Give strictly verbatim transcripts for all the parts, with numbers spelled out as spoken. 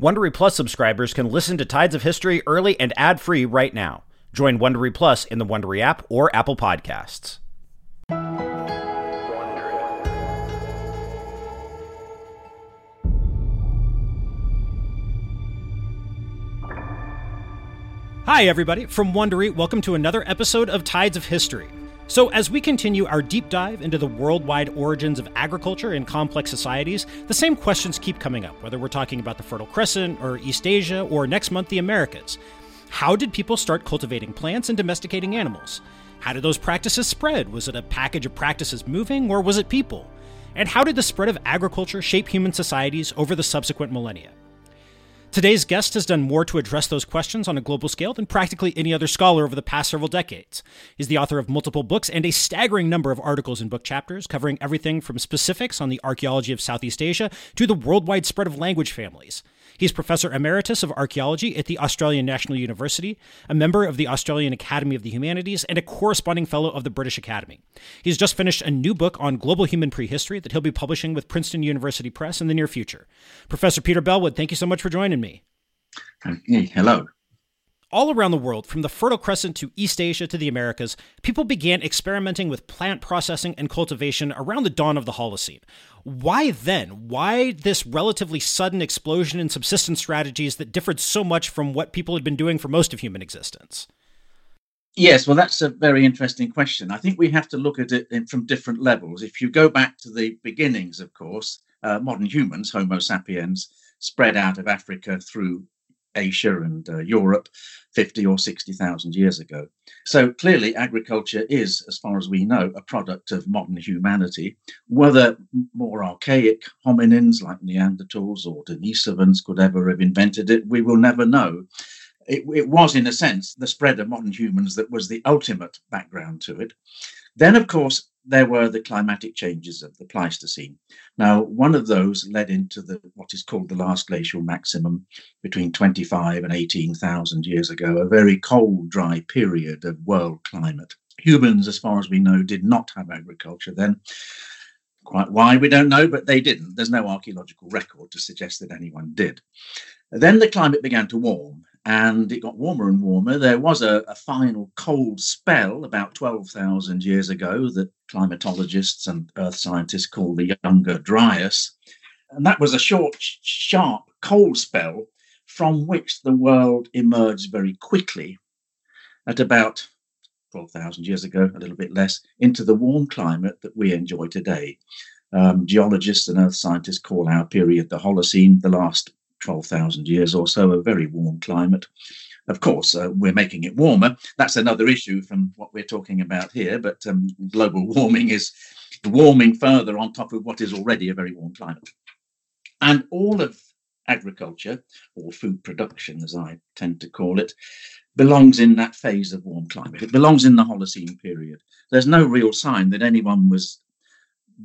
Wondery Plus subscribers can listen to Tides of History early and ad-free right now. Join Wondery Plus in the Wondery app or Apple Podcasts. Hi, everybody. From Wondery, welcome to another episode of Tides of History. So as we continue our deep dive into the worldwide origins of agriculture in complex societies, the same questions keep coming up, whether we're talking about the Fertile Crescent or East Asia or next month, the Americas. How did people start cultivating plants and domesticating animals? How did those practices spread? Was it a package of practices moving, or was it people? And how did the spread of agriculture shape human societies over the subsequent millennia? Today's guest has done more to address those questions on a global scale than practically any other scholar over the past several decades. He's the author of multiple books and a staggering number of articles and book chapters covering everything from specifics on the archaeology of Southeast Asia to the worldwide spread of language families. He's Professor Emeritus of Archaeology at the Australian National University, a member of the Australian Academy of the Humanities, and a corresponding fellow of the British Academy. He's just finished a new book on global human prehistory that he'll be publishing with Princeton University Press in the near future. Professor Peter Bellwood, thank you so much for joining me. Hey, hello. All around the world, from the Fertile Crescent to East Asia to the Americas, people began experimenting with plant processing and cultivation around the dawn of the Holocene. Why then? Why this relatively sudden explosion in subsistence strategies that differed so much from what people had been doing for most of human existence? Yes, well, that's a very interesting question. I think we have to look at it from different levels. If you go back to the beginnings, of course, uh, modern humans, Homo sapiens, spread out of Africa through Asia and uh, Europe fifty or sixty thousand years ago. So clearly agriculture is, as far as we know, a product of modern humanity. Whether more archaic hominins like Neanderthals or Denisovans could ever have invented it, we will never know. It, it was, in a sense, the spread of modern humans that was the ultimate background to it. Then, of course, there were the climatic changes of the Pleistocene. Now, one of those led into the what is called the Last Glacial Maximum between twenty-five and eighteen thousand years ago, a very cold, dry period of world climate. Humans, as far as we know, did not have agriculture then. Quite why, we don't know, but they didn't. There's no archaeological record to suggest that anyone did. Then the climate began to warm, and it got warmer and warmer. There was a, a final cold spell about twelve thousand years ago that climatologists and earth scientists call the Younger Dryas. And that was a short, sharp cold spell from which the world emerged very quickly at about twelve thousand years ago, a little bit less, into the warm climate that we enjoy today. Um, geologists and earth scientists call our period the Holocene, the last twelve thousand years or so, a very warm climate. Of course, uh, we're making it warmer. That's another issue from what we're talking about here, but um, global warming is warming further on top of what is already a very warm climate. And all of agriculture, or food production as I tend to call it, belongs in that phase of warm climate. It belongs in the Holocene period. There's no real sign that anyone was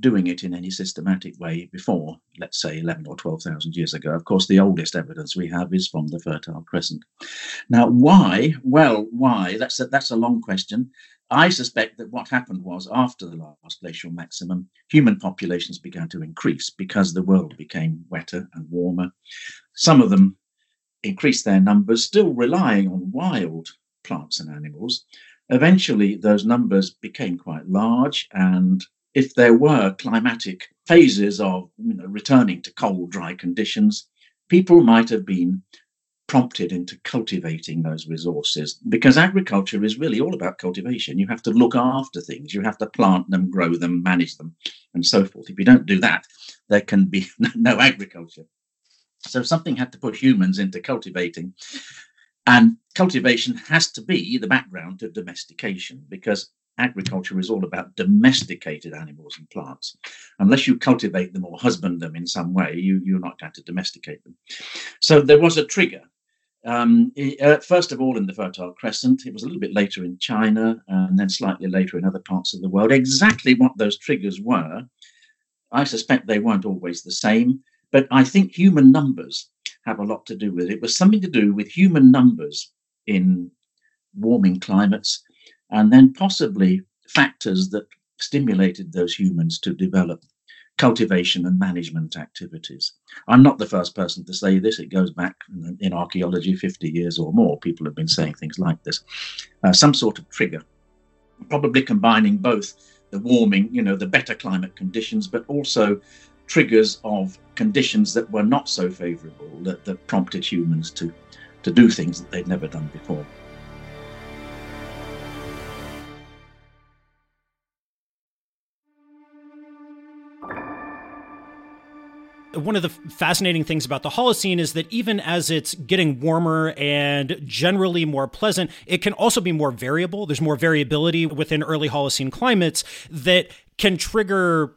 doing it in any systematic way before, let's say, eleven or twelve thousand years ago. Of course, the oldest evidence we have is from the Fertile Crescent. Now, why? Well, why? That's a, that's a long question. I suspect that what happened was, after the last glacial maximum, human populations began to increase because the world became wetter and warmer. Some of them increased their numbers, still relying on wild plants and animals. Eventually, those numbers became quite large, and if there were climatic phases of, you know, returning to cold, dry conditions, people might have been prompted into cultivating those resources, because agriculture is really all about cultivation. You have to look after things. You have to plant them, grow them, manage them, and so forth. If you don't do that, there can be no agriculture. So something had to put humans into cultivating. And cultivation has to be the background to domestication, because agriculture is all about domesticated animals and plants. Unless you cultivate them or husband them in some way, you, you're not going to domesticate them. So there was a trigger. Um, uh, first of all, in the Fertile Crescent, it was a little bit later in China, and then slightly later in other parts of the world. Exactly what those triggers were, I suspect they weren't always the same, but I think human numbers have a lot to do with it. It was something to do with human numbers in warming climates, and then possibly factors that stimulated those humans to develop cultivation and management activities. I'm not the first person to say this. It goes back in, in archaeology fifty years or more. People have been saying things like this. Uh, some sort of trigger, probably combining both the warming, you know, the better climate conditions, but also triggers of conditions that were not so favorable that, that prompted humans to, to do things that they'd never done before. One of the fascinating things about the Holocene is that even as it's getting warmer and generally more pleasant, it can also be more variable. There's more variability within early Holocene climates that can trigger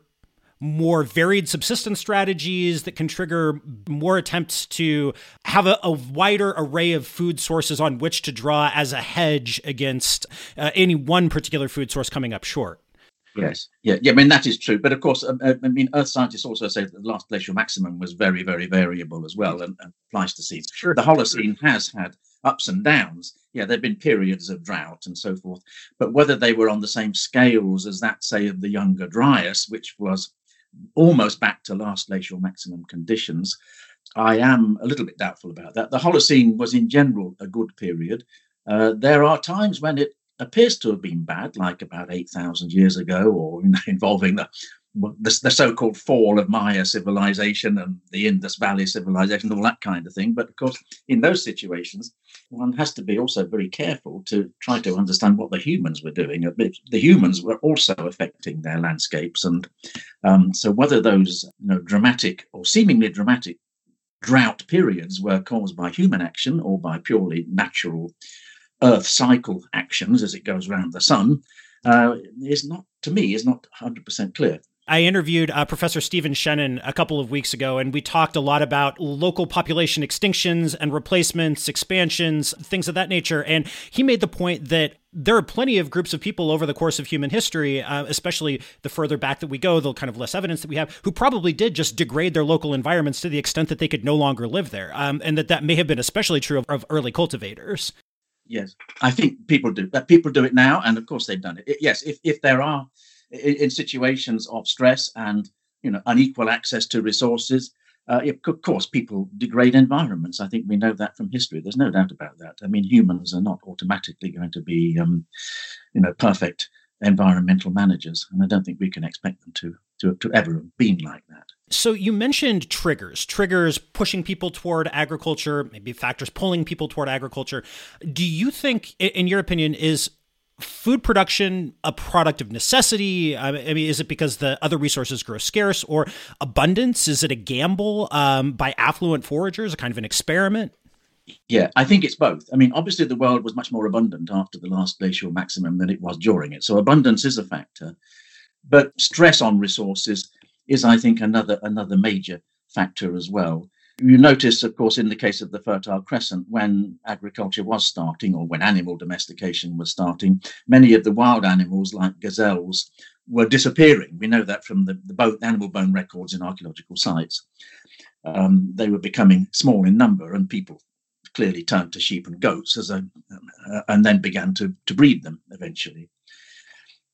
more varied subsistence strategies, that can trigger more attempts to have a, a wider array of food sources on which to draw as a hedge against uh, any one particular food source coming up short. Yes. Yeah. Yeah. I mean, that is true. But of course, I mean, Earth scientists also say that the last glacial maximum was very, very variable as well, and, and Pleistocene. Sure. The Holocene has had ups and downs. Yeah, there have been periods of drought and so forth. But whether they were on the same scales as that, say, of the Younger Dryas, which was almost back to last glacial maximum conditions, I am a little bit doubtful about that. The Holocene was in general a good period. Uh, there are times when it appears to have been bad, like about eight thousand years ago, or you know, involving the, the the so-called fall of Maya civilization and the Indus Valley civilization, all that kind of thing. But of course, in those situations, one has to be also very careful to try to understand what the humans were doing. The humans were also affecting their landscapes. And um, so whether those you know, dramatic or seemingly dramatic drought periods were caused by human action or by purely natural Earth cycle actions as it goes around the sun uh, is not, to me, is not one hundred percent clear. I interviewed uh, Professor Stephen Shannon a couple of weeks ago, and we talked a lot about local population extinctions and replacements, expansions, things of that nature. And he made the point that there are plenty of groups of people over the course of human history, uh, especially the further back that we go, the kind of less evidence that we have, who probably did just degrade their local environments to the extent that they could no longer live there, um, and that that may have been especially true of, of early cultivators. Yes, I think people do. People do it now, and of course they've done it. Yes, if, if there are, in situations of stress and you know unequal access to resources, uh, it, of course people degrade environments. I think we know that from history. There's no doubt about that. I mean, humans are not automatically going to be um, you know, perfect environmental managers, and I don't think we can expect them to to, to ever have been like that. So you mentioned triggers, triggers pushing people toward agriculture, maybe factors pulling people toward agriculture. Do you think, in your opinion, is food production a product of necessity? I mean, is it because the other resources grow scarce or abundance? Is it a gamble um, by affluent foragers, a kind of an experiment? Yeah, I think it's both. I mean, obviously the world was much more abundant after the last glacial maximum than it was during it. So abundance is a factor, but stress on resources is, I think, another another major factor as well. You notice, of course, in the case of the Fertile Crescent, when agriculture was starting or when animal domestication was starting, many of the wild animals like gazelles were disappearing. We know that from the, the bone, animal bone records in archaeological sites. Um, they were becoming small in number, and people clearly turned to sheep and goats as a, uh, and then began to, to breed them eventually.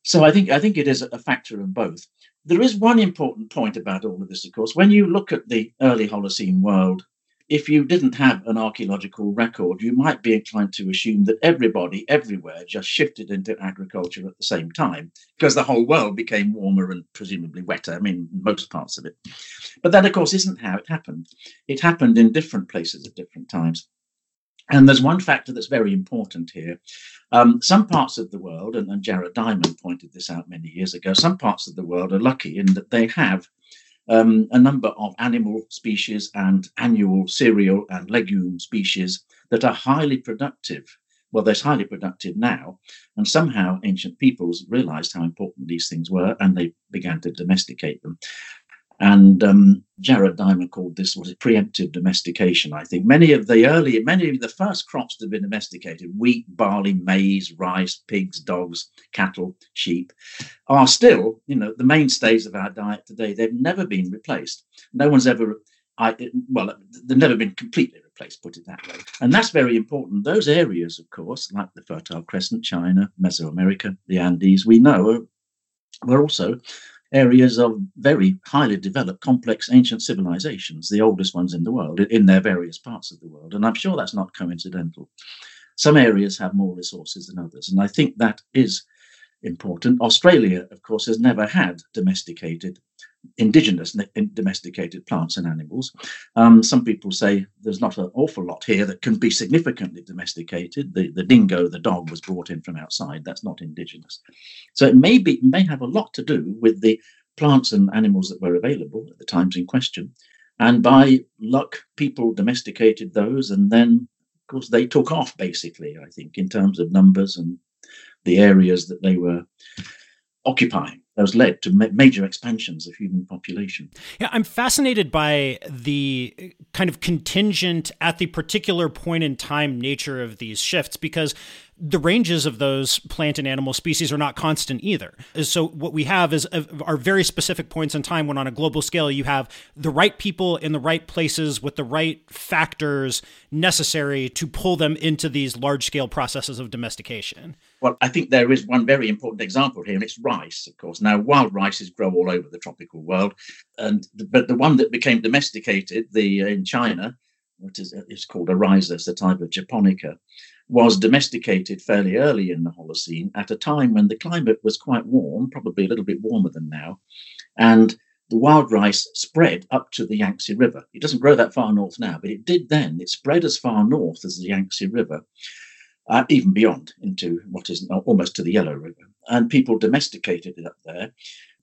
So I think I think it is a factor of both. There is one important point about all of this, of course. When you look at the early Holocene world, if you didn't have an archaeological record, you might be inclined to assume that everybody everywhere just shifted into agriculture at the same time, because the whole world became warmer and presumably wetter. I mean, most parts of it. But that, of course, isn't how it happened. It happened in different places at different times. And there's one factor that's very important here. Um, some parts of the world, and, and Jared Diamond pointed this out many years ago, some parts of the world are lucky in that they have um, a number of animal species and annual cereal and legume species that are highly productive. Well, they're highly productive now. And somehow ancient peoples realized how important these things were, and they began to domesticate them. And um, Jared Diamond called this was preemptive domestication, I think. Many of the early, many of the first crops that have been domesticated, wheat, barley, maize, rice, pigs, dogs, cattle, sheep, are still, you know, the mainstays of our diet today. They've never been replaced. No one's ever, I, well, they've never been completely replaced, put it that way. And that's very important. Those areas, of course, like the Fertile Crescent, China, Mesoamerica, the Andes, we know, were also areas of very highly developed, complex ancient civilizations, the oldest ones in the world, in their various parts of the world. And I'm sure that's not coincidental. Some areas have more resources than others, and I think that is important. Australia, of course, has never had domesticated, indigenous domesticated plants and animals. Um, some people say there's not an awful lot here that can be significantly domesticated. The, the dingo, the dog, was brought in from outside. That's not indigenous. So it may, be, may have a lot to do with the plants and animals that were available at the times in question. And by luck, people domesticated those, and then, of course, they took off, basically, I think, in terms of numbers and the areas that they were occupying. Those led to ma- major expansions of human population. Yeah, I'm fascinated by the kind of contingent at the particular point in time nature of these shifts, because the ranges of those plant and animal species are not constant either. So what we have is a, are very specific points in time when on a global scale you have the right people in the right places with the right factors necessary to pull them into these large-scale processes of domestication. Well, I think there is one very important example here, and it's rice, of course. Now, wild rices grow all over the tropical world, and but the one that became domesticated the in China, which is it's called Oryza, it's a type of japonica, was domesticated fairly early in the Holocene at a time when the climate was quite warm, probably a little bit warmer than now, and the wild rice spread up to the Yangtze River. It doesn't grow that far north now, but it did then. It spread as far north as the Yangtze River, uh, even beyond into what is almost to the Yellow River, and people domesticated it up there,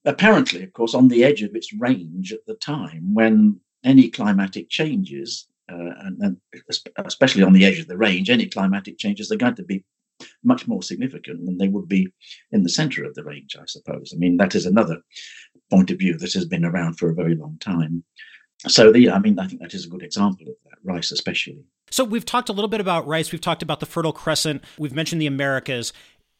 apparently, of course, on the edge of its range at the time when any climatic changes, Uh, and, and especially on the edge of the range, any climatic changes, they're going to be much more significant than they would be in the centre of the range, I suppose. I mean, that is another point of view that has been around for a very long time. So, the, I mean, I think that is a good example of that, rice especially. So we've talked a little bit about rice. We've talked about the Fertile Crescent. We've mentioned the Americas.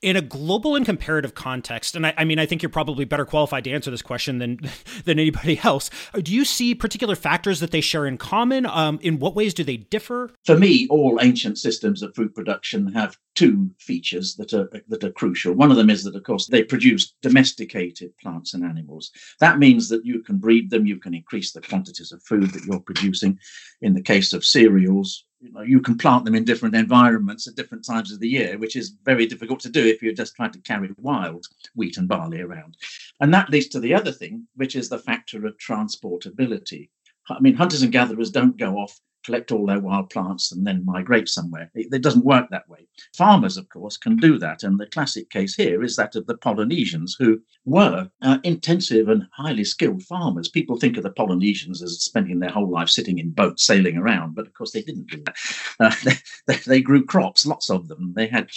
In a global and comparative context, and I, I mean, I think you're probably better qualified to answer this question than than anybody else. Do you see particular factors that they share in common? Um, in what ways do they differ? For me, all ancient systems of food production have two features that are that are crucial. One of them is that, of course, they produce domesticated plants and animals. That means that you can breed them, you can increase the quantities of food that you're producing. In the case of cereals, you know, you can plant them in different environments at different times of the year, which is very difficult to do if you're just trying to carry wild wheat and barley around. And that leads to the other thing, which is the factor of transportability. I mean, hunters and gatherers don't go off, collect all their wild plants and then migrate somewhere. It, it doesn't work that way. Farmers, of course, can do that. And the classic case here is that of the Polynesians, who were uh, intensive and highly skilled farmers. People think of the Polynesians as spending their whole life sitting in boats, sailing around. But of course, they didn't do that. Uh, they, they, they grew crops, lots of them. They had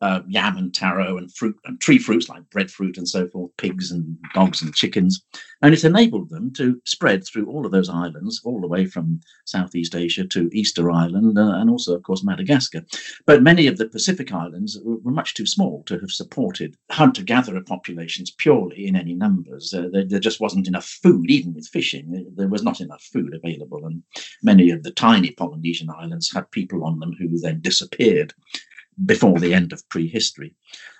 uh, yam and taro and fruit and tree fruits like breadfruit and so forth, pigs and dogs and chickens. And it enabled them to spread through all of those islands, all the way from Southeast Asia to Easter Island, uh, and also, of course, Madagascar. But many of the Pacific islands were, were much too small to have supported hunter-gatherer populations purely in any numbers. Uh, there, there just wasn't enough food, even with fishing. There was not enough food available. And many of the tiny Polynesian islands had people on them who then disappeared before the end of prehistory.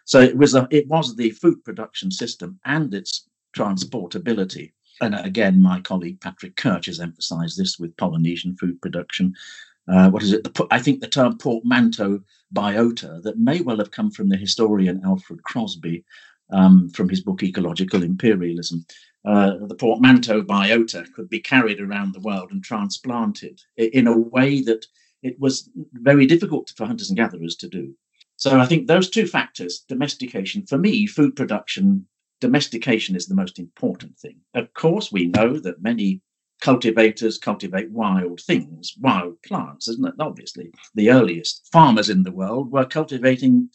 So it was, a, it was the food production system and its transportability. And again, my colleague Patrick Kirch has emphasized this with Polynesian food production. Uh, what is it? The, I think the term portmanteau biota that may well have come from the historian Alfred Crosby um, from his book Ecological Imperialism. Uh, the portmanteau biota could be carried around the world and transplanted in a way that it was very difficult for hunters and gatherers to do. So I think those two factors, domestication, for me, food production, domestication is the most important thing. Of course, we know that many cultivators cultivate wild things, wild plants, isn't it? Obviously, the earliest farmers in the world were cultivating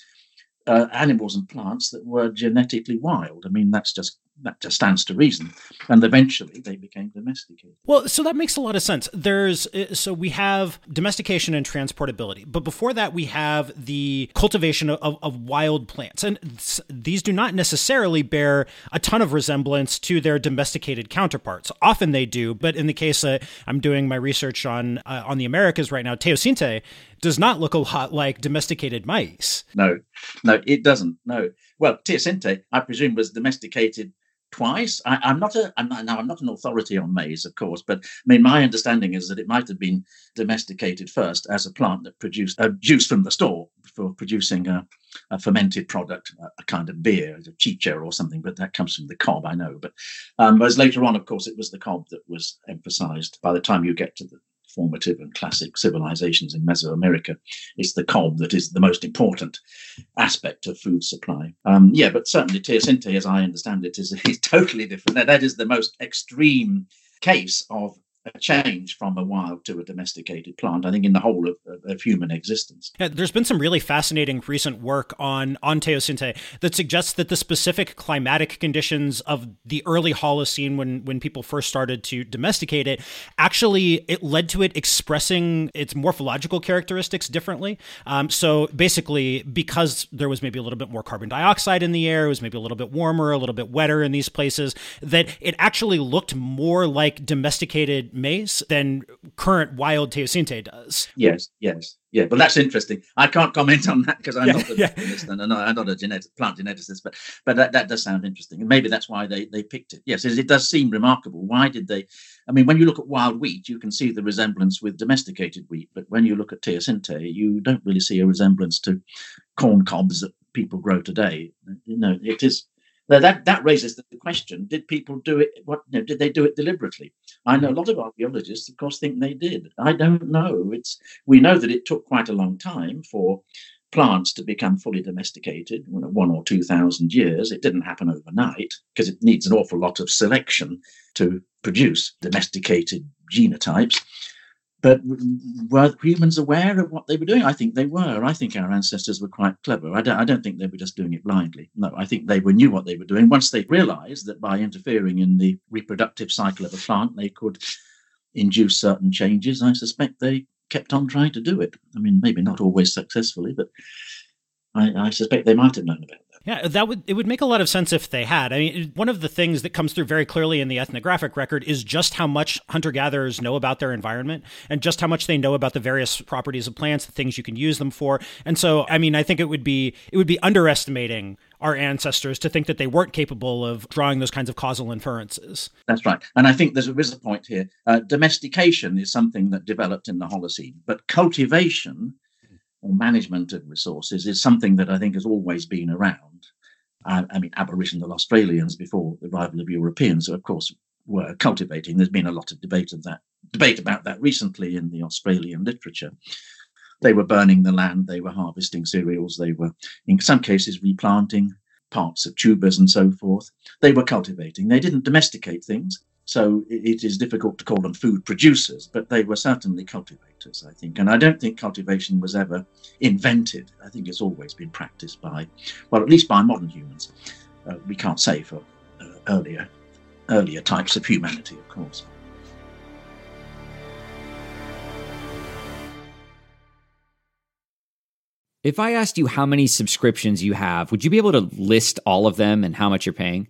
uh, animals and plants that were genetically wild. I mean, that's just That just stands to reason. And eventually they became domesticated. Well, so that makes a lot of sense. There's so we have domestication and transportability. But before that, we have the cultivation of, of wild plants. And these do not necessarily bear a ton of resemblance to their domesticated counterparts. Often they do. But in the case uh, I'm doing my research on, uh, on the Americas right now, Teosinte does not look a lot like domesticated mice. No, no, it doesn't. No. Well, Teosinte, I presume, was domesticated twice. I, I'm not a I'm not, now I'm not an authority on maize, of course, but I mean my understanding is that it might have been domesticated first as a plant that produced uh, juice from the store for producing a, a fermented product, a, a kind of beer, a chicha or something. But that comes from the cob, I know. But um, whereas later on, of course, it was the cob that was emphasised. By the time you get to the formative and classic civilizations in Mesoamerica, it's the cob that is the most important aspect of food supply. Um, yeah, but certainly teosinte, as I understand it, is, is totally different. That, that is the most extreme case of a change from a wild to a domesticated plant, I think, in the whole of, of, of human existence. Yeah, there's been some really fascinating recent work on, on teosinte that suggests that the specific climatic conditions of the early Holocene, when, when people first started to domesticate it, actually it led to it expressing its morphological characteristics differently. Um, so basically, because there was maybe a little bit more carbon dioxide in the air, it was maybe a little bit warmer, a little bit wetter in these places, that it actually looked more like domesticated maize than current wild teosinte does. Yes, yes. Yeah, well, that's interesting. I can't comment on that because I'm yeah, not a geneticist yeah. and I'm not, I'm not a genetic, plant geneticist, but but that, that does sound interesting. And maybe that's why they, they picked it. Yes, it does seem remarkable. Why did they? I mean, when you look at wild wheat, you can see the resemblance with domesticated wheat, but when you look at teosinte, you don't really see a resemblance to corn cobs that people grow today. You know, it is... Now that, that raises the question, did people do it, What you know, did they do it deliberately? I know a lot of archaeologists, of course, think they did. I don't know. It's We know that it took quite a long time for plants to become fully domesticated, one or two thousand years. It didn't happen overnight because it needs an awful lot of selection to produce domesticated genotypes. But were humans aware of what they were doing? I think they were. I think our ancestors were quite clever. I don't, I don't think they were just doing it blindly. No, I think they were, knew what they were doing. Once they realized that by interfering in the reproductive cycle of a plant, they could induce certain changes, I suspect they kept on trying to do it. I mean, maybe not always successfully, but I, I suspect they might have known about it. Yeah, that would it would make a lot of sense if they had. I mean, one of the things that comes through very clearly in the ethnographic record is just how much hunter-gatherers know about their environment and just how much they know about the various properties of plants, the things you can use them for. And so, I mean, I think it would be it would be underestimating our ancestors to think that they weren't capable of drawing those kinds of causal inferences. That's right. And I think there's a, there's a point here. Uh, domestication is something that developed in the Holocene, but cultivation or management of resources is something that I think has always been around. I, I mean, Aboriginal Australians before the arrival of Europeans, of course, were cultivating. There's been a lot of debate of that, debate about that recently in the Australian literature. They were burning the land, they were harvesting cereals, they were, in some cases, replanting parts of tubers and so forth. They were cultivating. They didn't domesticate things. So it is difficult to call them food producers, but they were certainly cultivators, I think. And I don't think cultivation was ever invented. I think it's always been practiced by, well, at least by modern humans. Uh, we can't say for uh, earlier, earlier types of humanity, of course. If I asked you how many subscriptions you have, would you be able to list all of them and how much you're paying?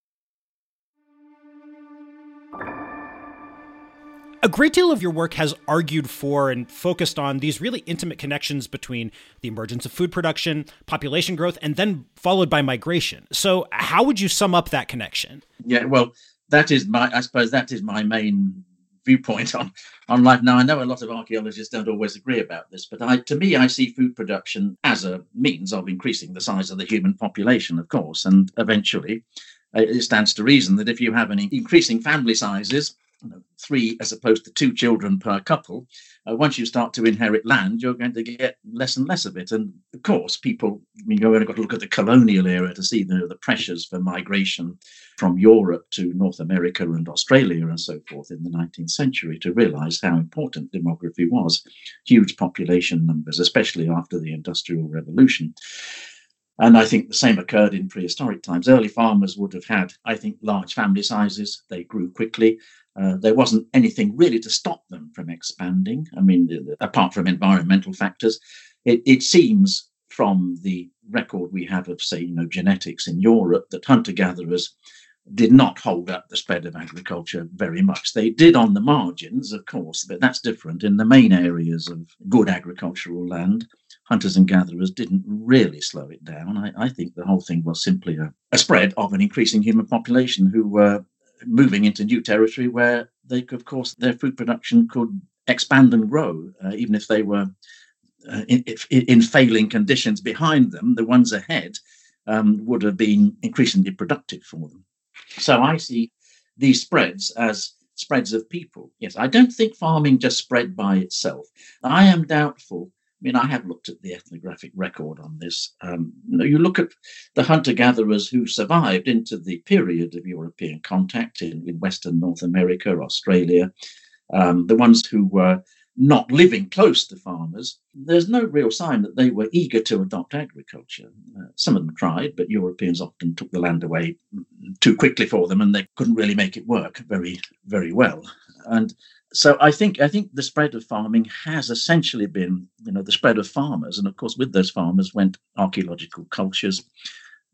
A great deal of your work has argued for and focused on these really intimate connections between the emergence of food production, population growth, and then followed by migration. So how would you sum up that connection? Yeah, well, that is my, I suppose that is my main viewpoint on, on life. Now, I know a lot of archaeologists don't always agree about this, but I, to me, I see food production as a means of increasing the size of the human population, of course, and eventually uh, it stands to reason that if you have an increasing family sizes, three as opposed to two children per couple, uh, once you start to inherit land, you're going to get less and less of it. And of course, people, I mean, you've only got to look at the colonial era to see the, the pressures for migration from Europe to North America and Australia and so forth in the nineteenth century to realise how important demography was. Huge population numbers, especially after the Industrial Revolution. And I think the same occurred in prehistoric times. Early farmers would have had, I think, large family sizes. They grew quickly. Uh, there wasn't anything really to stop them from expanding. I mean, the, the, apart from environmental factors, it, it seems from the record we have of, say, you know, genetics in Europe that hunter-gatherers did not hold up the spread of agriculture very much. They did on the margins, of course, but that's different. In the main areas of good agricultural land, hunters and gatherers didn't really slow it down. I, I think the whole thing was simply a, a spread of an increasing human population who were uh, moving into new territory where they could, of course, their food production could expand and grow, uh, even if they were uh, in, in, in failing conditions behind them, the ones ahead um, would have been increasingly productive for them. So I see these spreads as spreads of people. Yes, I don't think farming just spread by itself. I am doubtful. I mean, I have looked at the ethnographic record on this. Um, you know, you look at the hunter-gatherers who survived into the period of European contact in, in Western North America, Australia, um, the ones who were not living close to farmers. There's no real sign that they were eager to adopt agriculture. Uh, some of them tried, but Europeans often took the land away too quickly for them, and they couldn't really make it work very, very well. And so I think I think the spread of farming has essentially been, you know, the spread of farmers. And of course, with those farmers went archaeological cultures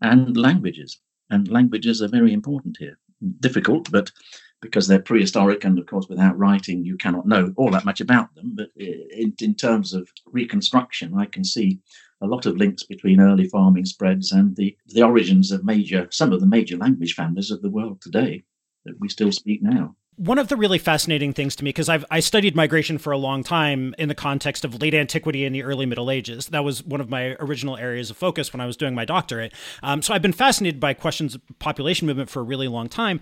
and languages. And languages are very important here. Difficult, but because they're prehistoric and, of course, without writing, you cannot know all that much about them. But in, in terms of reconstruction, I can see a lot of links between early farming spreads and the, the origins of major some of the major language families of the world today that we still speak now. One of the really fascinating things to me, because I've I studied migration for a long time in the context of late antiquity and the early Middle Ages. That was one of my original areas of focus when I was doing my doctorate. Um, so I've been fascinated by questions of population movement for a really long time.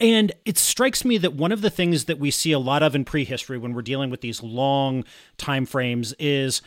And it strikes me that one of the things that we see a lot of in prehistory when we're dealing with these long time frames is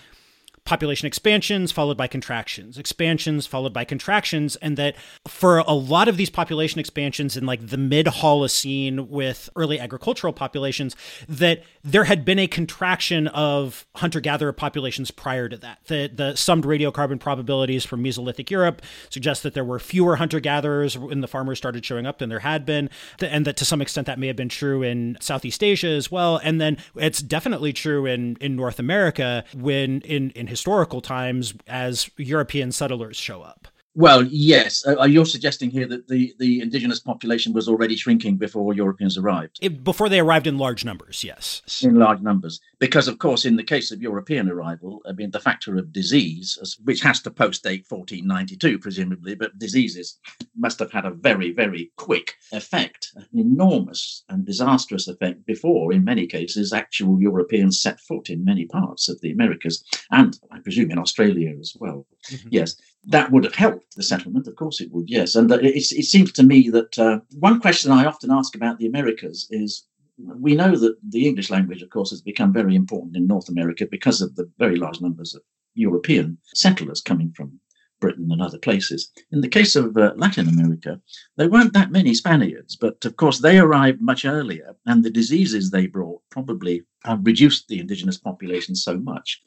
population expansions followed by contractions, expansions followed by contractions, and that for a lot of these population expansions in like the mid-Holocene with early agricultural populations, that there had been a contraction of hunter-gatherer populations prior to that. The, the summed radiocarbon probabilities from Mesolithic Europe suggest that there were fewer hunter-gatherers when the farmers started showing up than there had been, and that to some extent that may have been true in Southeast Asia as well. And then it's definitely true in, in North America when in, in historical times as European settlers show up. Well, yes. Uh, you're suggesting here that the, the indigenous population was already shrinking before Europeans arrived. It, before they arrived in large numbers, yes. In large numbers. Because, of course, in the case of European arrival, I mean, the factor of disease, which has to post-date fourteen ninety-two, presumably, but diseases must have had a very, very quick effect, an enormous and disastrous effect before, in many cases, actual Europeans set foot in many parts of the Americas, and I presume in Australia as well. Mm-hmm. Yes, that would have helped the settlement, of course it would, yes. And it, it seems to me that uh, one question I often ask about the Americas is, we know that the English language, of course, has become very important in North America because of the very large numbers of European settlers coming from Britain and other places. In the case of uh, Latin America, there weren't that many Spaniards, but of course they arrived much earlier, and the diseases they brought probably uh, reduced the indigenous population so much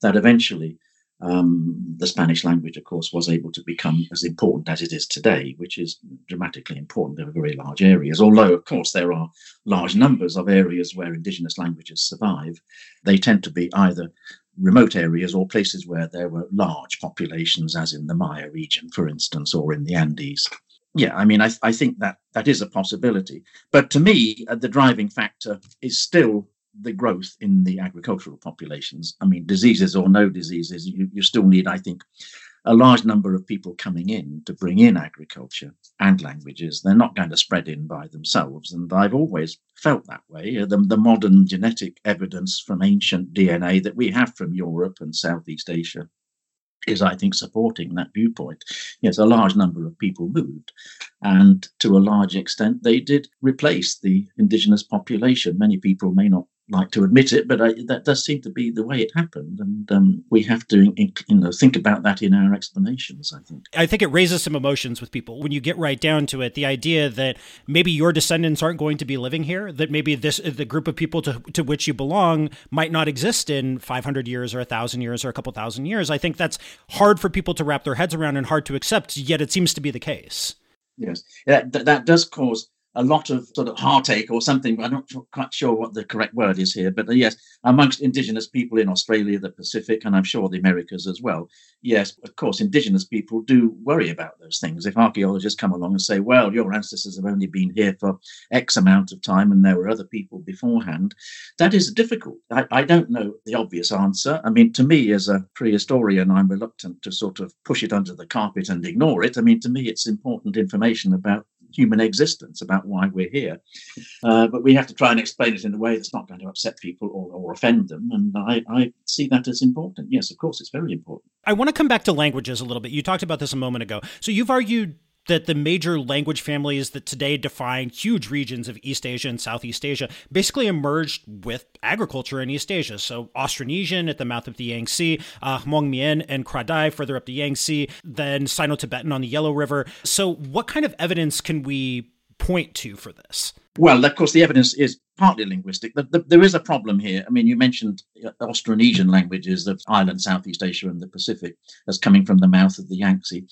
that eventually Um, the Spanish language, of course, was able to become as important as it is today, which is dramatically important over very large areas. Although, of course, there are large numbers of areas where indigenous languages survive. They tend to be either remote areas or places where there were large populations, as in the Maya region, for instance, or in the Andes. yeah, I mean, I, I think that that is a possibility. But to me, uh, the driving factor is still the growth in the agricultural populations. I mean, diseases or no diseases, you, you still need, I think, a large number of people coming in to bring in agriculture and languages. They're not going to spread in by themselves. And I've always felt that way. The, the modern genetic evidence from ancient D N A that we have from Europe and Southeast Asia is, I think, supporting that viewpoint. Yes, a large number of people moved. And to a large extent, they did replace the indigenous population. Many people may not like to admit it, but I, that does seem to be the way it happened, and um, we have to, you know, think about that in our explanations. I think. I think it raises some emotions with people when you get right down to it. The idea that maybe your descendants aren't going to be living here, that maybe this the group of people to to which you belong might not exist in five hundred years or a thousand years or a couple thousand years. I think that's hard for people to wrap their heads around and hard to accept. Yet it seems to be the case. Yes, that that does cause a lot of sort of heartache or something. I'm not quite sure what the correct word is here, but yes, amongst indigenous people in Australia, the Pacific, and I'm sure the Americas as well. Yes, of course, indigenous people do worry about those things. If archaeologists come along and say, well, your ancestors have only been here for X amount of time and there were other people beforehand, that is difficult. I, I don't know the obvious answer. I mean, to me as a prehistorian, I'm reluctant to sort of push it under the carpet and ignore it. I mean, to me, it's important information about human existence, about why we're here. Uh, but we have to try and explain it in a way that's not going to upset people or, or offend them. And I, I see that as important. Yes, of course, it's very important. I want to come back to languages a little bit. You talked about this a moment ago. So you've argued that the major language families that today define huge regions of East Asia and Southeast Asia basically emerged with agriculture in East Asia. So Austronesian at the mouth of the Yangtze, uh, Hmong-Mien and Kra-Dai further up the Yangtze, then Sino-Tibetan on the Yellow River. So what kind of evidence can we point to for this? Well, of course, the evidence is partly linguistic. The, the, there is a problem here. I mean, you mentioned Austronesian languages of Ireland, Southeast Asia and the Pacific as coming from the mouth of the Yangtze.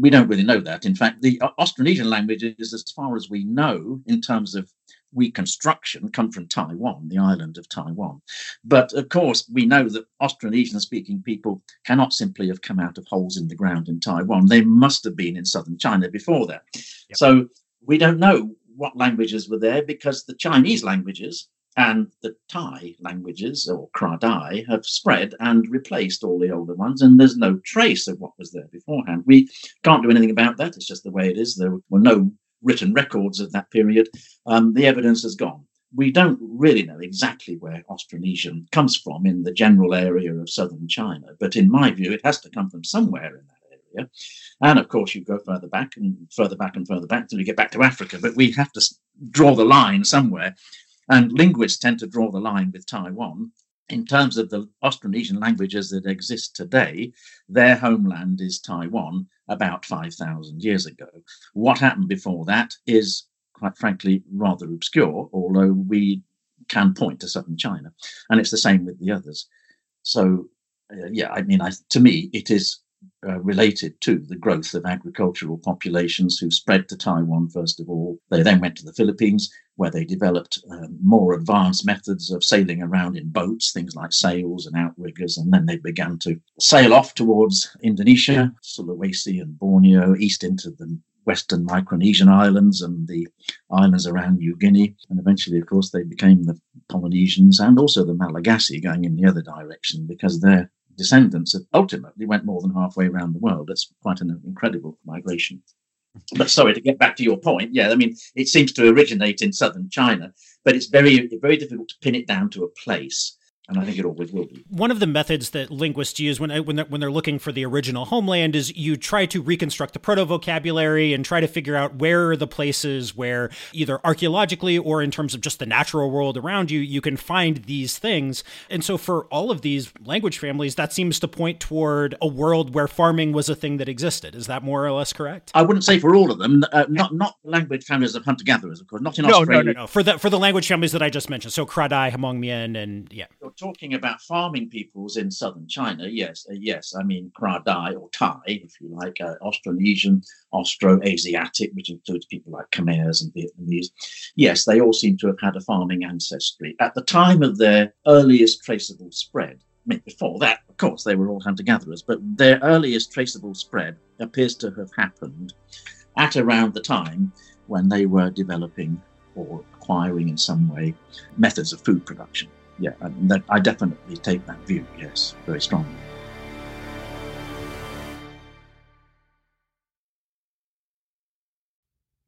We don't really know that. In fact, the Austronesian languages, as far as we know, in terms of reconstruction, come from Taiwan, the island of Taiwan. But of course, we know that Austronesian-speaking people cannot simply have come out of holes in the ground in Taiwan. They must have been in southern China before that. Yep. So we don't know what languages were there, because the Chinese languages and the Thai languages, or Kra-Dai, have spread and replaced all the older ones, and there's no trace of what was there beforehand. We can't do anything about that. It's just the way it is. There were no written records of that period. Um, the evidence is gone. We don't really know exactly where Austronesian comes from in the general area of southern China, but in my view, it has to come from somewhere in that. Yeah. And of course, you go further back and further back and further back until you get back to Africa. But we have to draw the line somewhere. And linguists tend to draw the line with Taiwan. In terms of the Austronesian languages that exist today, their homeland is Taiwan about five thousand years ago. What happened before that is, quite frankly, rather obscure, although we can point to southern China. And it's the same with the others. So, uh, yeah, I mean, I, to me, it is Uh, related to the growth of agricultural populations who spread to Taiwan, first of all. They then went to the Philippines, where they developed um, more advanced methods of sailing around in boats, things like sails and outriggers, and then they began to sail off towards Indonesia, Sulawesi and Borneo, east into the Western Micronesian islands and the islands around New Guinea. And eventually, of course, they became the Polynesians and also the Malagasy, going in the other direction, because they're descendants ultimately went more than halfway around the world. That's quite an incredible migration. But sorry, to get back to your point, yeah, I mean, it seems to originate in southern China, but it's very, very difficult to pin it down to a place. And I think it always will be. One of the methods that linguists use when when they're, when they're looking for the original homeland is you try to reconstruct the proto-vocabulary and try to figure out where are the places where either archaeologically or in terms of just the natural world around you, you can find these things. And so for all of these language families, that seems to point toward a world where farming was a thing that existed. Is that more or less correct? I wouldn't say for all of them. Uh, not not language families of hunter-gatherers, of course. Not in no, Australia. No, no, no. For the, for the language families that I just mentioned. So Kra-Dai, Hmong-Mien, and yeah. Talking about farming peoples in southern China, yes, uh, yes, I mean Kra-Dai or Thai, if you like, uh, Austronesian, Austroasiatic, which includes people like Khmers and Vietnamese. Yes, they all seem to have had a farming ancestry at the time of their earliest traceable spread. I mean, before that, of course, they were all hunter-gatherers, but their earliest traceable spread appears to have happened at around the time when they were developing or acquiring in some way methods of food production. Yeah, I, mean, that, I definitely take that view, yes, very strongly.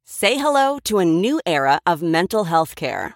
Say hello to a new era of mental health care.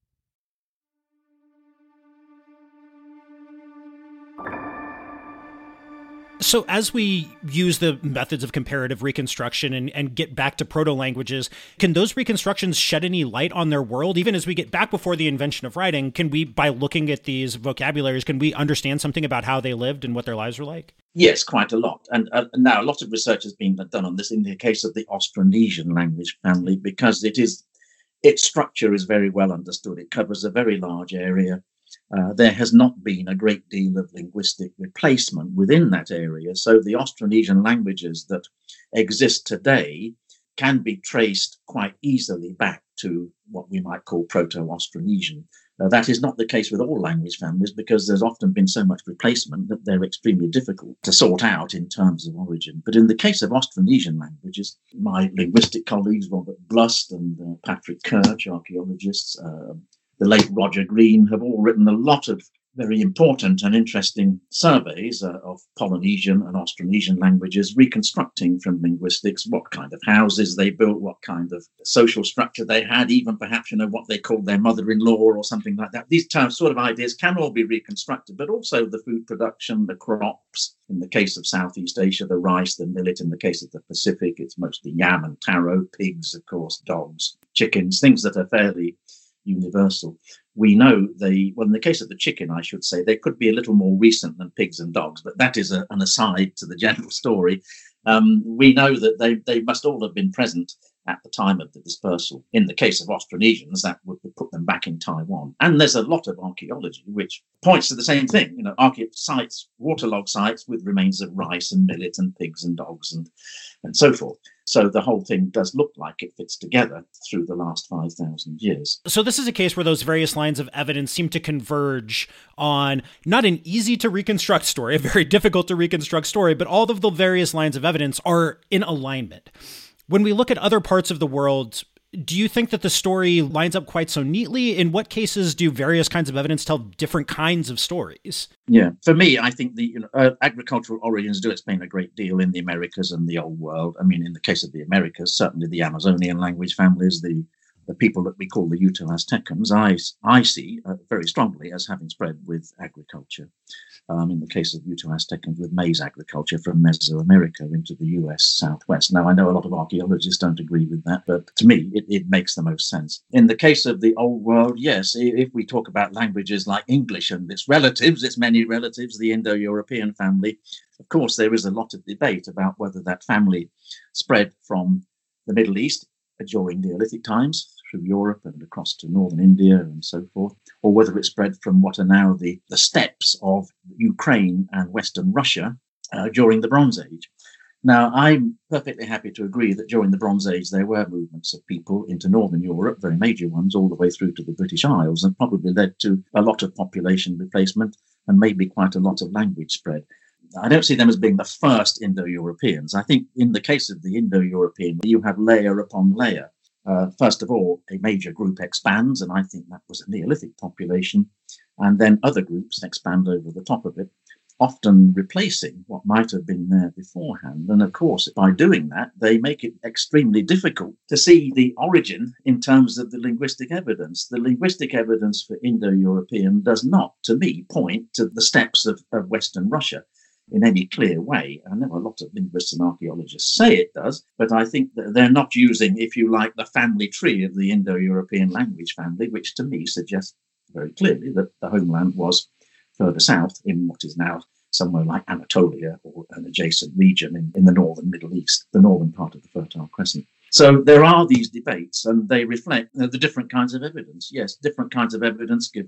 So as we use the methods of comparative reconstruction and, and get back to proto-languages, can those reconstructions shed any light on their world? Even as we get back before the invention of writing, can we, by looking at these vocabularies, can we understand something about how they lived and what their lives were like? Yes, quite a lot. And uh, now a lot of research has been done on this in the case of the Austronesian language family, because it is its structure is very well understood. It covers a very large area. Uh, there has not been a great deal of linguistic replacement within that area. So the Austronesian languages that exist today can be traced quite easily back to what we might call Proto-Austronesian. Uh, that is not the case with all language families, because there's often been so much replacement that they're extremely difficult to sort out in terms of origin. But in the case of Austronesian languages, my linguistic colleagues, Robert Blust and uh, Patrick Kirch, archaeologists, uh, the late Roger Green, have all written a lot of very important and interesting surveys uh, of Polynesian and Austronesian languages, reconstructing from linguistics what kind of houses they built, what kind of social structure they had, even perhaps, you know, what they called their mother-in-law or something like that. These terms, sort of ideas can all be reconstructed, but also the food production, the crops. In the case of Southeast Asia, the rice, the millet. In the case of the Pacific, it's mostly yam and taro, pigs, of course, dogs, chickens, things that are fairly universal. We know they, well, in the case of the chicken, I should say, they could be a little more recent than pigs and dogs, but that is a, an aside to the general story. Um, we know that they, they must all have been present at the time of the dispersal. In the case of Austronesians, that would put them back in Taiwan. And there's a lot of archaeology which points to the same thing, you know, archaeological sites, waterlogged sites with remains of rice and millet and pigs and dogs and, and so forth. So the whole thing does look like it fits together through the last five thousand years. So this is a case where those various lines of evidence seem to converge on not an easy to reconstruct story, a very difficult to reconstruct story, but all of the various lines of evidence are in alignment. When we look at other parts of the world, do you think that the story lines up quite so neatly? In what cases do various kinds of evidence tell different kinds of stories? Yeah, for me, I think the you know, uh, agricultural origins do explain a great deal in the Americas and the Old World. I mean, in the case of the Americas, certainly the Amazonian language families, the, the people that we call the Uto-Aztecans, I, I see uh, very strongly as having spread with agriculture. Um, in the case of Uto-Aztecans, with maize agriculture from Mesoamerica into the U S Southwest. Now, I know a lot of archaeologists don't agree with that, but to me, it, it makes the most sense. In the case of the Old World, yes, if we talk about languages like English and its relatives, its many relatives, the Indo-European family, of course, there is a lot of debate about whether that family spread from the Middle East during Neolithic times, through Europe and across to northern India and so forth, or whether it spread from what are now the, the steppes of Ukraine and Western Russia uh, during the Bronze Age. Now, I'm perfectly happy to agree that during the Bronze Age, there were movements of people into northern Europe, very major ones, all the way through to the British Isles, and probably led to a lot of population replacement and maybe quite a lot of language spread. I don't see them as being the first Indo-Europeans. I think in the case of the Indo-European, you have layer upon layer. Uh, first of all, a major group expands, and I think that was a Neolithic population, and then other groups expand over the top of it. often replacing what might have been there beforehand. And of course, by doing that, they make it extremely difficult to see the origin in terms of the linguistic evidence. The linguistic evidence for Indo-European does not, to me, point to the steppes of, of Western Russia in any clear way. I know a lot of linguists and archaeologists say it does, but I think that they're not using, if you like, the family tree of the Indo-European language family, which to me suggests very clearly that the homeland was further south in what is now somewhere like Anatolia or an adjacent region in, in the northern Middle East, the northern part of the Fertile Crescent. So there are these debates, and they reflect the different kinds of evidence. Yes, different kinds of evidence give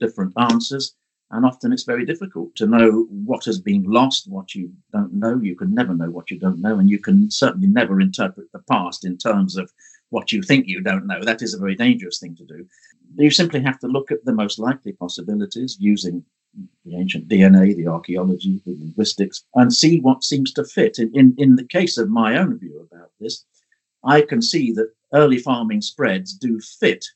different answers. And often it's very difficult to know what has been lost, what you don't know. You can never know what you don't know. And you can certainly never interpret the past in terms of what you think you don't know. That is a very dangerous thing to do. You simply have to look at the most likely possibilities using the ancient D N A, the archaeology, the linguistics, and see what seems to fit. In, in, in the case of my own view about this, I can see that early farming spreads do fit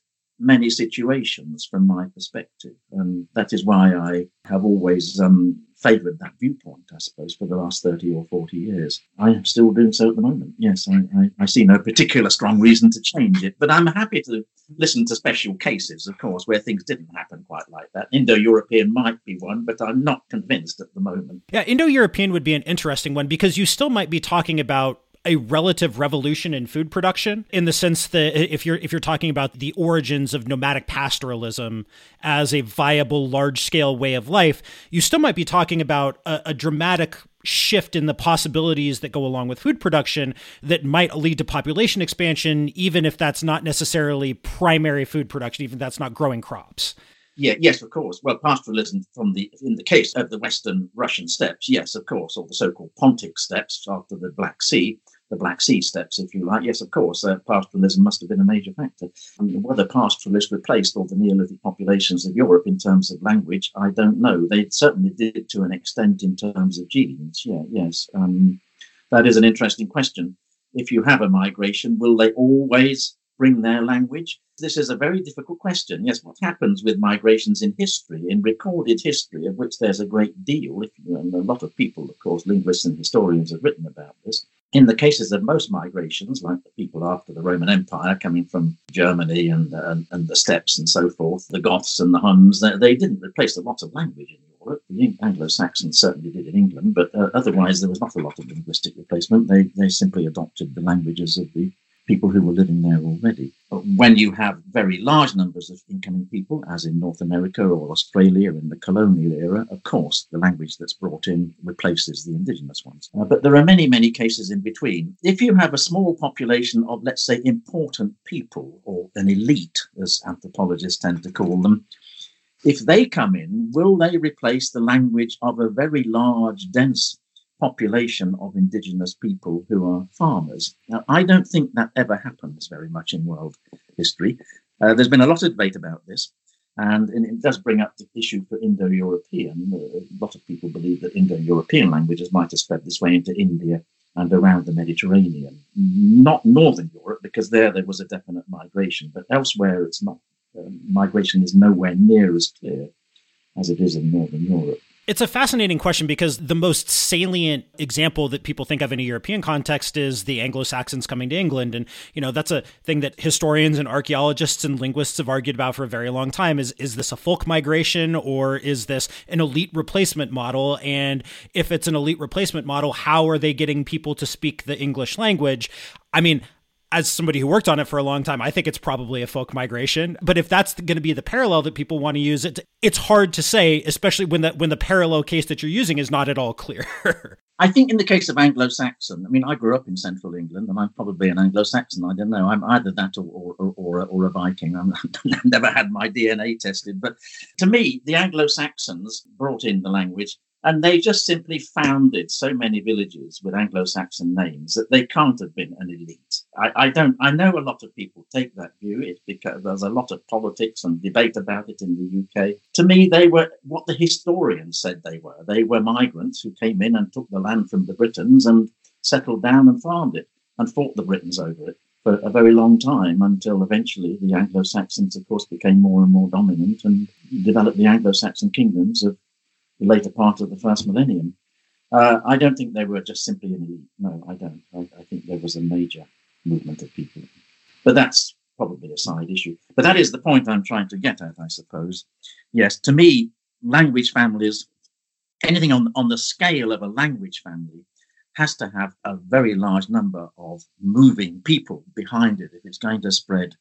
many situations from my perspective, and that is why I have always um, favoured that viewpoint, I suppose, for the last thirty or forty years. I am still doing so at the moment. Yes, I, I, I see no particular strong reason to change it, but I'm happy to listen to special cases, of course, where things didn't happen quite like that. Indo-European might be one, but I'm not convinced at the moment. Yeah, Indo-European would be an interesting one, because you still might be talking about a relative revolution in food production, in the sense that if you're if you're talking about the origins of nomadic pastoralism as a viable large-scale way of life, you still might be talking about a, a dramatic shift in the possibilities that go along with food production that might lead to population expansion, even if that's not necessarily primary food production, even if that's not growing crops. Yeah, yes, of course. Well, pastoralism from the in the case of the Western Russian steppes, yes, of course, or the so-called Pontic steppes after the Black Sea, the Black Sea steppes, if you like. Yes, of course, uh, pastoralism must have been a major factor. I mean, whether pastoralists replaced all the Neolithic populations of Europe in terms of language, I don't know. They certainly did it to an extent in terms of genes. Yeah, yes, um, that is an interesting question. If you have a migration, will they always bring their language? This is a very difficult question. Yes, what happens with migrations in history, in recorded history, of which there's a great deal, if you, and a lot of people, of course, linguists and historians have written about this. In the cases of most migrations, like the people after the Roman Empire coming from Germany and, and, and the steppes and so forth, the Goths and the Huns, they, they didn't replace a lot of language in Europe. The Anglo-Saxons certainly did in England, but uh, otherwise there was not a lot of linguistic replacement. They, they simply adopted the languages of the people who were living there already. But when you have very large numbers of incoming people, as in North America or Australia in the colonial era, of course, the language that's brought in replaces the indigenous ones. Uh, but there are many, many cases in between. If you have a small population of, let's say, important people, or an elite, as anthropologists tend to call them, if they come in, will they replace the language of a very large, dense population of indigenous people who are farmers? Now, I don't think that ever happens very much in world history. Uh, there's been a lot of debate about this, and, and it does bring up the issue for Indo-European. A lot of people believe that Indo-European languages might have spread this way into India and around the Mediterranean, not northern Europe, because there there was a definite migration, but elsewhere it's not. Um, migration is nowhere near as clear as it is in northern Europe. It's a fascinating question, because the most salient example that people think of in a European context is the Anglo-Saxons coming to England. And, you know, that's a thing that historians and archaeologists and linguists have argued about for a very long time. Is, is this a folk migration, or is this an elite replacement model? And if it's an elite replacement model, how are they getting people to speak the English language? I mean, as somebody who worked on it for a long time, I think it's probably a folk migration. But if that's going to be the parallel that people want to use, it, it's hard to say, especially when the, when the parallel case that you're using is not at all clear. I think in the case of Anglo-Saxon, I mean, I grew up in central England, and I'm probably an Anglo-Saxon. I don't know. I'm either that or or or, or a Viking. I'm, I've never had my D N A tested. But to me, the Anglo-Saxons brought in the language, and they just simply founded so many villages with Anglo-Saxon names that they can't have been an elite. I, I don't. I know a lot of people take that view. It's because there's a lot of politics and debate about it in the U K. To me, they were what the historians said they were. They were migrants who came in and took the land from the Britons and settled down and farmed it and fought the Britons over it for a very long time, until eventually the Anglo-Saxons, of course, became more and more dominant and developed the Anglo-Saxon kingdoms of the later part of the first millennium. Uh, I don't think they were just simply an elite. No, I don't. I, I think there was a major movement of people. But that's probably a side issue. But that is the point I'm trying to get at, I suppose. Yes, to me, language families, anything on, on the scale of a language family, has to have a very large number of moving people behind it if it's going to spread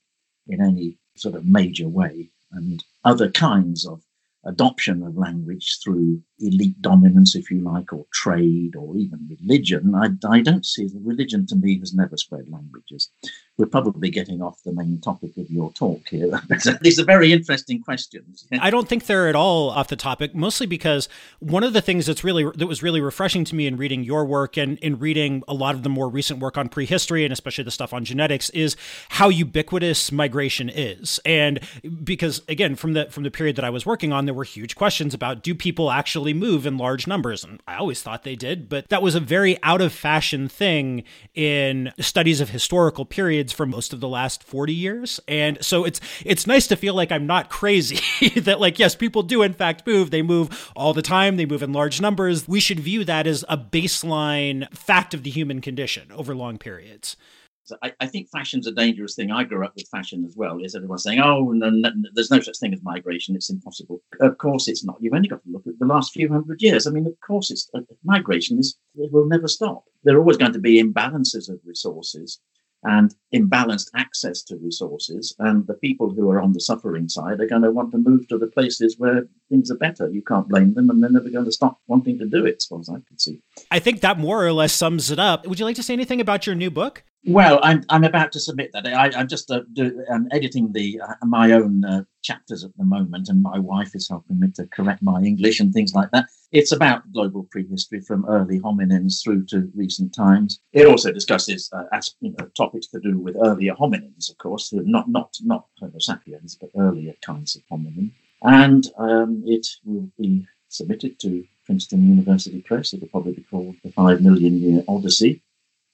in any sort of major way. And other kinds of adoption of language through elite dominance, if you like, or trade, or even religion. I, I don't see the religion, to me, has never spread languages. We're probably getting off the main topic of your talk here. These are very interesting questions. I don't think they're at all off the topic, mostly because one of the things that's really that was really refreshing to me in reading your work and in reading a lot of the more recent work on prehistory and especially the stuff on genetics is how ubiquitous migration is. And because again, from the from the period that I was working on, there were huge questions about do people actually move in large numbers? And I always thought they did, but that was a very out of fashion thing in studies of historical periods for most of the last forty years. And so it's it's nice to feel like I'm not crazy that like, yes, people do in fact move. They move all the time. They move in large numbers. We should view that as a baseline fact of the human condition over long periods. So I, I think fashion's a dangerous thing. I grew up with fashion as well. Is everyone saying, oh, no, no, there's no such thing as migration. It's impossible. Of course it's not. You've only got to look at the last few hundred years. I mean, of course, it's uh, migration is, it will never stop. There are always going to be imbalances of resources and imbalanced access to resources, and the people who are on the suffering side are going to want to move to the places where things are better. You can't blame them, and they're never going to stop wanting to do it, as far as I can see. I think that more or less sums it up. Would you like to say anything about your new book? Well, I'm I'm about to submit that. I, I'm just uh, do, I'm editing the uh, my own uh, chapters at the moment, and my wife is helping me to correct my English and things like that. It's about global prehistory from early hominins through to recent times. It also discusses uh, as, you know, topics to do with earlier hominins, of course, not not not Homo sapiens, but earlier kinds of hominin. And um, it will be submitted to Princeton University Press. It'll probably be called The Five Million Year Odyssey.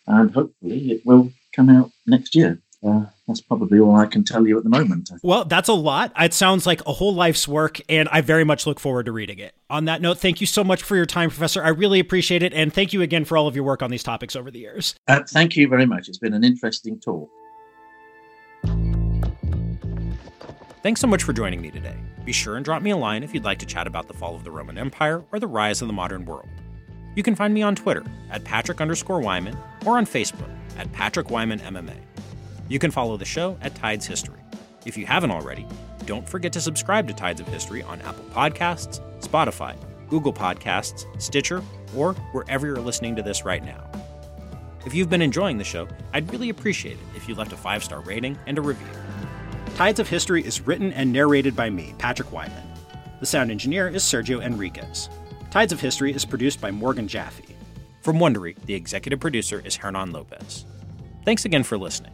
And hopefully it will come out next year. Uh, that's probably all I can tell you at the moment. Well, that's a lot. It sounds like a whole life's work, and I very much look forward to reading it. On that note, thank you so much for your time, Professor. I really appreciate it, and thank you again for all of your work on these topics over the years. Uh, thank you very much. It's been an interesting talk. Thanks so much for joining me today. Be sure and drop me a line if you'd like to chat about the fall of the Roman Empire or the rise of the modern world. You can find me on Twitter at Patrick underscore Wyman or on Facebook at Patrick Wyman M M A. You can follow the show at Tides History. If you haven't already, don't forget to subscribe to Tides of History on Apple Podcasts, Spotify, Google Podcasts, Stitcher, or wherever you're listening to this right now. If you've been enjoying the show, I'd really appreciate it if you left a five-star rating and a review. Tides of History is written and narrated by me, Patrick Wyman. The sound engineer is Sergio Enriquez. Tides of History is produced by Morgan Jaffe. From Wondery, the executive producer is Hernan Lopez. Thanks again for listening.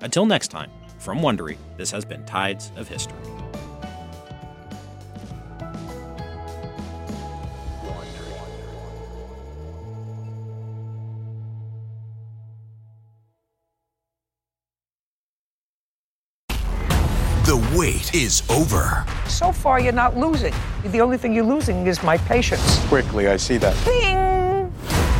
Until next time, from Wondery, this has been Tides of History. The wait is over. So far, you're not losing. The only thing you're losing is my patience. Quickly, I see that. Bing!